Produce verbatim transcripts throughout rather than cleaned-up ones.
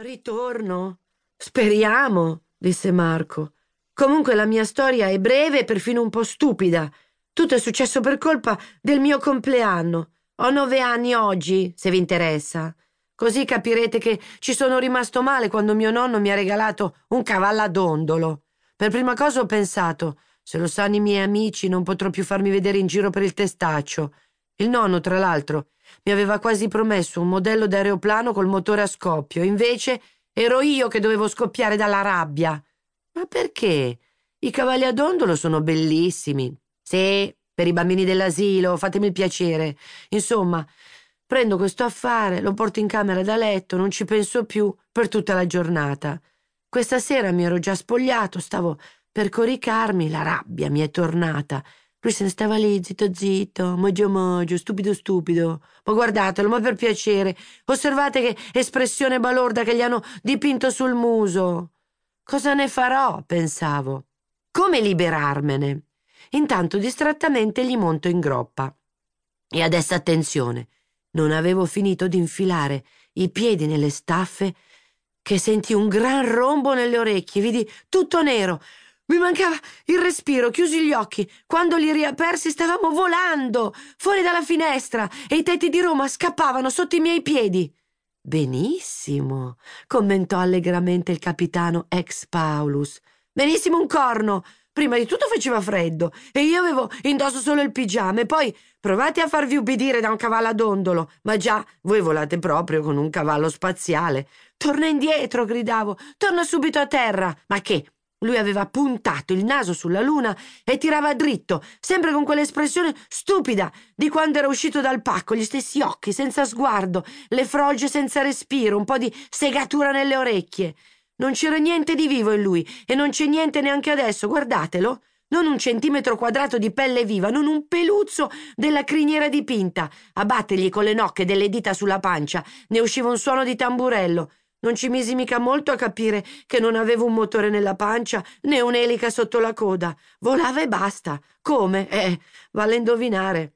Ritorno? Speriamo, disse Marco. Comunque la mia storia è breve e perfino un po' stupida. Tutto è successo per colpa del mio compleanno. Ho nove anni oggi, se vi interessa. Così capirete che ci sono rimasto male quando mio nonno mi ha regalato un cavallo ad ondolo. Per prima cosa ho pensato, se lo sanno i miei amici non potrò più farmi vedere in giro per il testaccio. Il nonno, tra l'altro, mi aveva quasi promesso un modello d'aeroplano col motore a scoppio. Invece ero io che dovevo scoppiare dalla rabbia. Ma perché? I cavalli ad ondolo sono bellissimi. Sì, per i bambini dell'asilo, fatemi il piacere. Insomma, prendo questo affare, lo porto in camera da letto, non ci penso più per tutta la giornata. Questa sera mi ero già spogliato, stavo per coricarmi, la rabbia mi è tornata. Lui se ne stava lì, zitto zitto, mogio mogio, stupido stupido. Ma guardatelo, ma per piacere, osservate che espressione balorda che gli hanno dipinto sul muso. Cosa ne farò? Pensavo. Come liberarmene? Intanto distrattamente gli monto in groppa. E adesso attenzione, non avevo finito di infilare i piedi nelle staffe che sentì un gran rombo nelle orecchie, vidi tutto nero. Mi mancava il respiro, chiusi gli occhi. Quando li riapersi stavamo volando, fuori dalla finestra, e i tetti di Roma scappavano sotto i miei piedi. «Benissimo», commentò allegramente il capitano Ex Paulus. «Benissimo un corno! Prima di tutto faceva freddo e io avevo indosso solo il pigiama e poi provate a farvi ubbidire da un cavallo ad ondolo, ma già voi volate proprio con un cavallo spaziale. Torna indietro!» gridavo. «Torna subito a terra!» Ma che... Lui aveva puntato il naso sulla luna e tirava dritto, sempre con quell'espressione stupida di quando era uscito dal pacco, gli stessi occhi senza sguardo, le froge senza respiro, un po' di segatura nelle orecchie. Non c'era niente di vivo in lui e non c'è niente neanche adesso, guardatelo. Non un centimetro quadrato di pelle viva, non un peluzzo della criniera dipinta. A battergli con le nocche delle dita sulla pancia ne usciva un suono di tamburello. Non ci misi mica molto a capire che non avevo un motore nella pancia né un'elica sotto la coda. Volava e basta. Come? Eh, vale indovinare.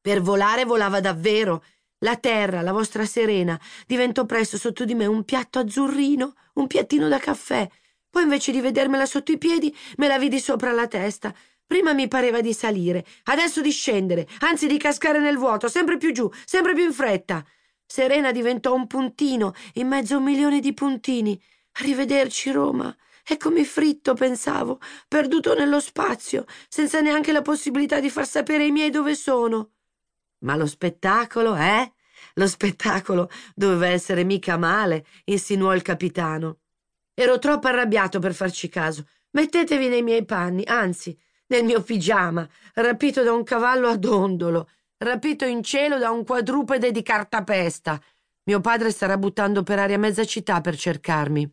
Per volare volava davvero. La terra, la vostra Serena, diventò presto sotto di me un piatto azzurrino, un piattino da caffè. Poi invece di vedermela sotto i piedi, me la vidi sopra la testa. Prima mi pareva di salire, adesso di scendere, anzi di cascare nel vuoto, sempre più giù, sempre più in fretta. Serena diventò un puntino in mezzo a un milione di puntini. Arrivederci Roma, eccomi fritto, pensavo, perduto nello spazio, senza neanche la possibilità di far sapere ai miei dove sono. Ma lo spettacolo, eh? Lo spettacolo doveva essere mica male, insinuò il capitano. Ero troppo arrabbiato per farci caso. Mettetevi nei miei panni, anzi, nel mio pigiama, rapito da un cavallo ad ondolo. Rapito in cielo da un quadrupede di cartapesta. Mio padre starà buttando per aria mezza città per cercarmi.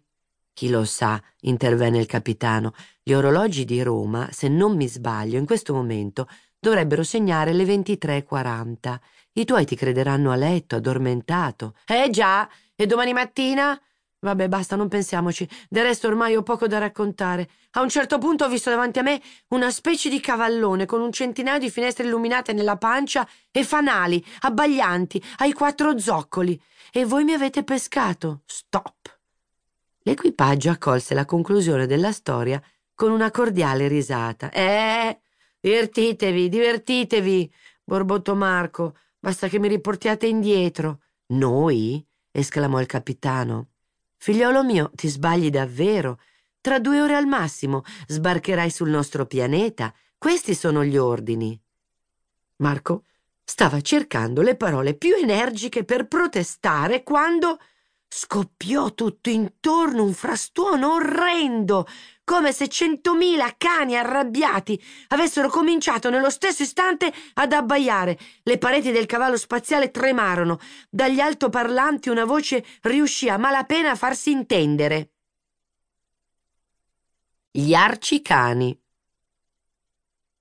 Chi lo sa, intervenne il capitano. Gli orologi di Roma, se non mi sbaglio, in questo momento dovrebbero segnare le ventitré e quaranta. I tuoi ti crederanno a letto, addormentato. Eh già, e domani mattina? Vabbè, basta, non pensiamoci. Del resto ormai ho poco da raccontare. A un certo punto ho visto davanti a me una specie di cavallone con un centinaio di finestre illuminate nella pancia e fanali abbaglianti ai quattro zoccoli. E voi mi avete pescato. Stop. L'equipaggio accolse la conclusione della storia con una cordiale risata. Eh, divertitevi, divertitevi, borbottò Marco. Basta che mi riportiate indietro. Noi? Esclamò il capitano. Figliolo mio, ti sbagli davvero. Tra due ore al massimo sbarcherai sul nostro pianeta. Questi sono gli ordini. Marco stava cercando le parole più energiche per protestare quando scoppiò tutto intorno un frastuono orrendo, come se centomila cani arrabbiati avessero cominciato nello stesso istante ad abbaiare. Le pareti del cavallo spaziale tremarono. Dagli altoparlanti una voce riuscì a malapena a farsi intendere. Gli arcicani.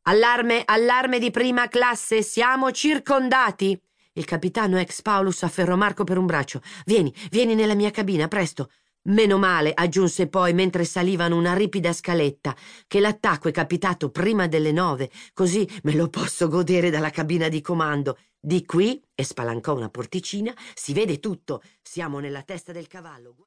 Allarme, allarme di prima classe, siamo circondati. Il capitano Ex Paulus afferrò Marco per un braccio. Vieni, vieni nella mia cabina, presto. Meno male, aggiunse poi mentre salivano una ripida scaletta, che l'attacco è capitato prima delle nove, così me lo posso godere dalla cabina di comando. Di qui, e spalancò una porticina, si vede tutto. Siamo nella testa del cavallo.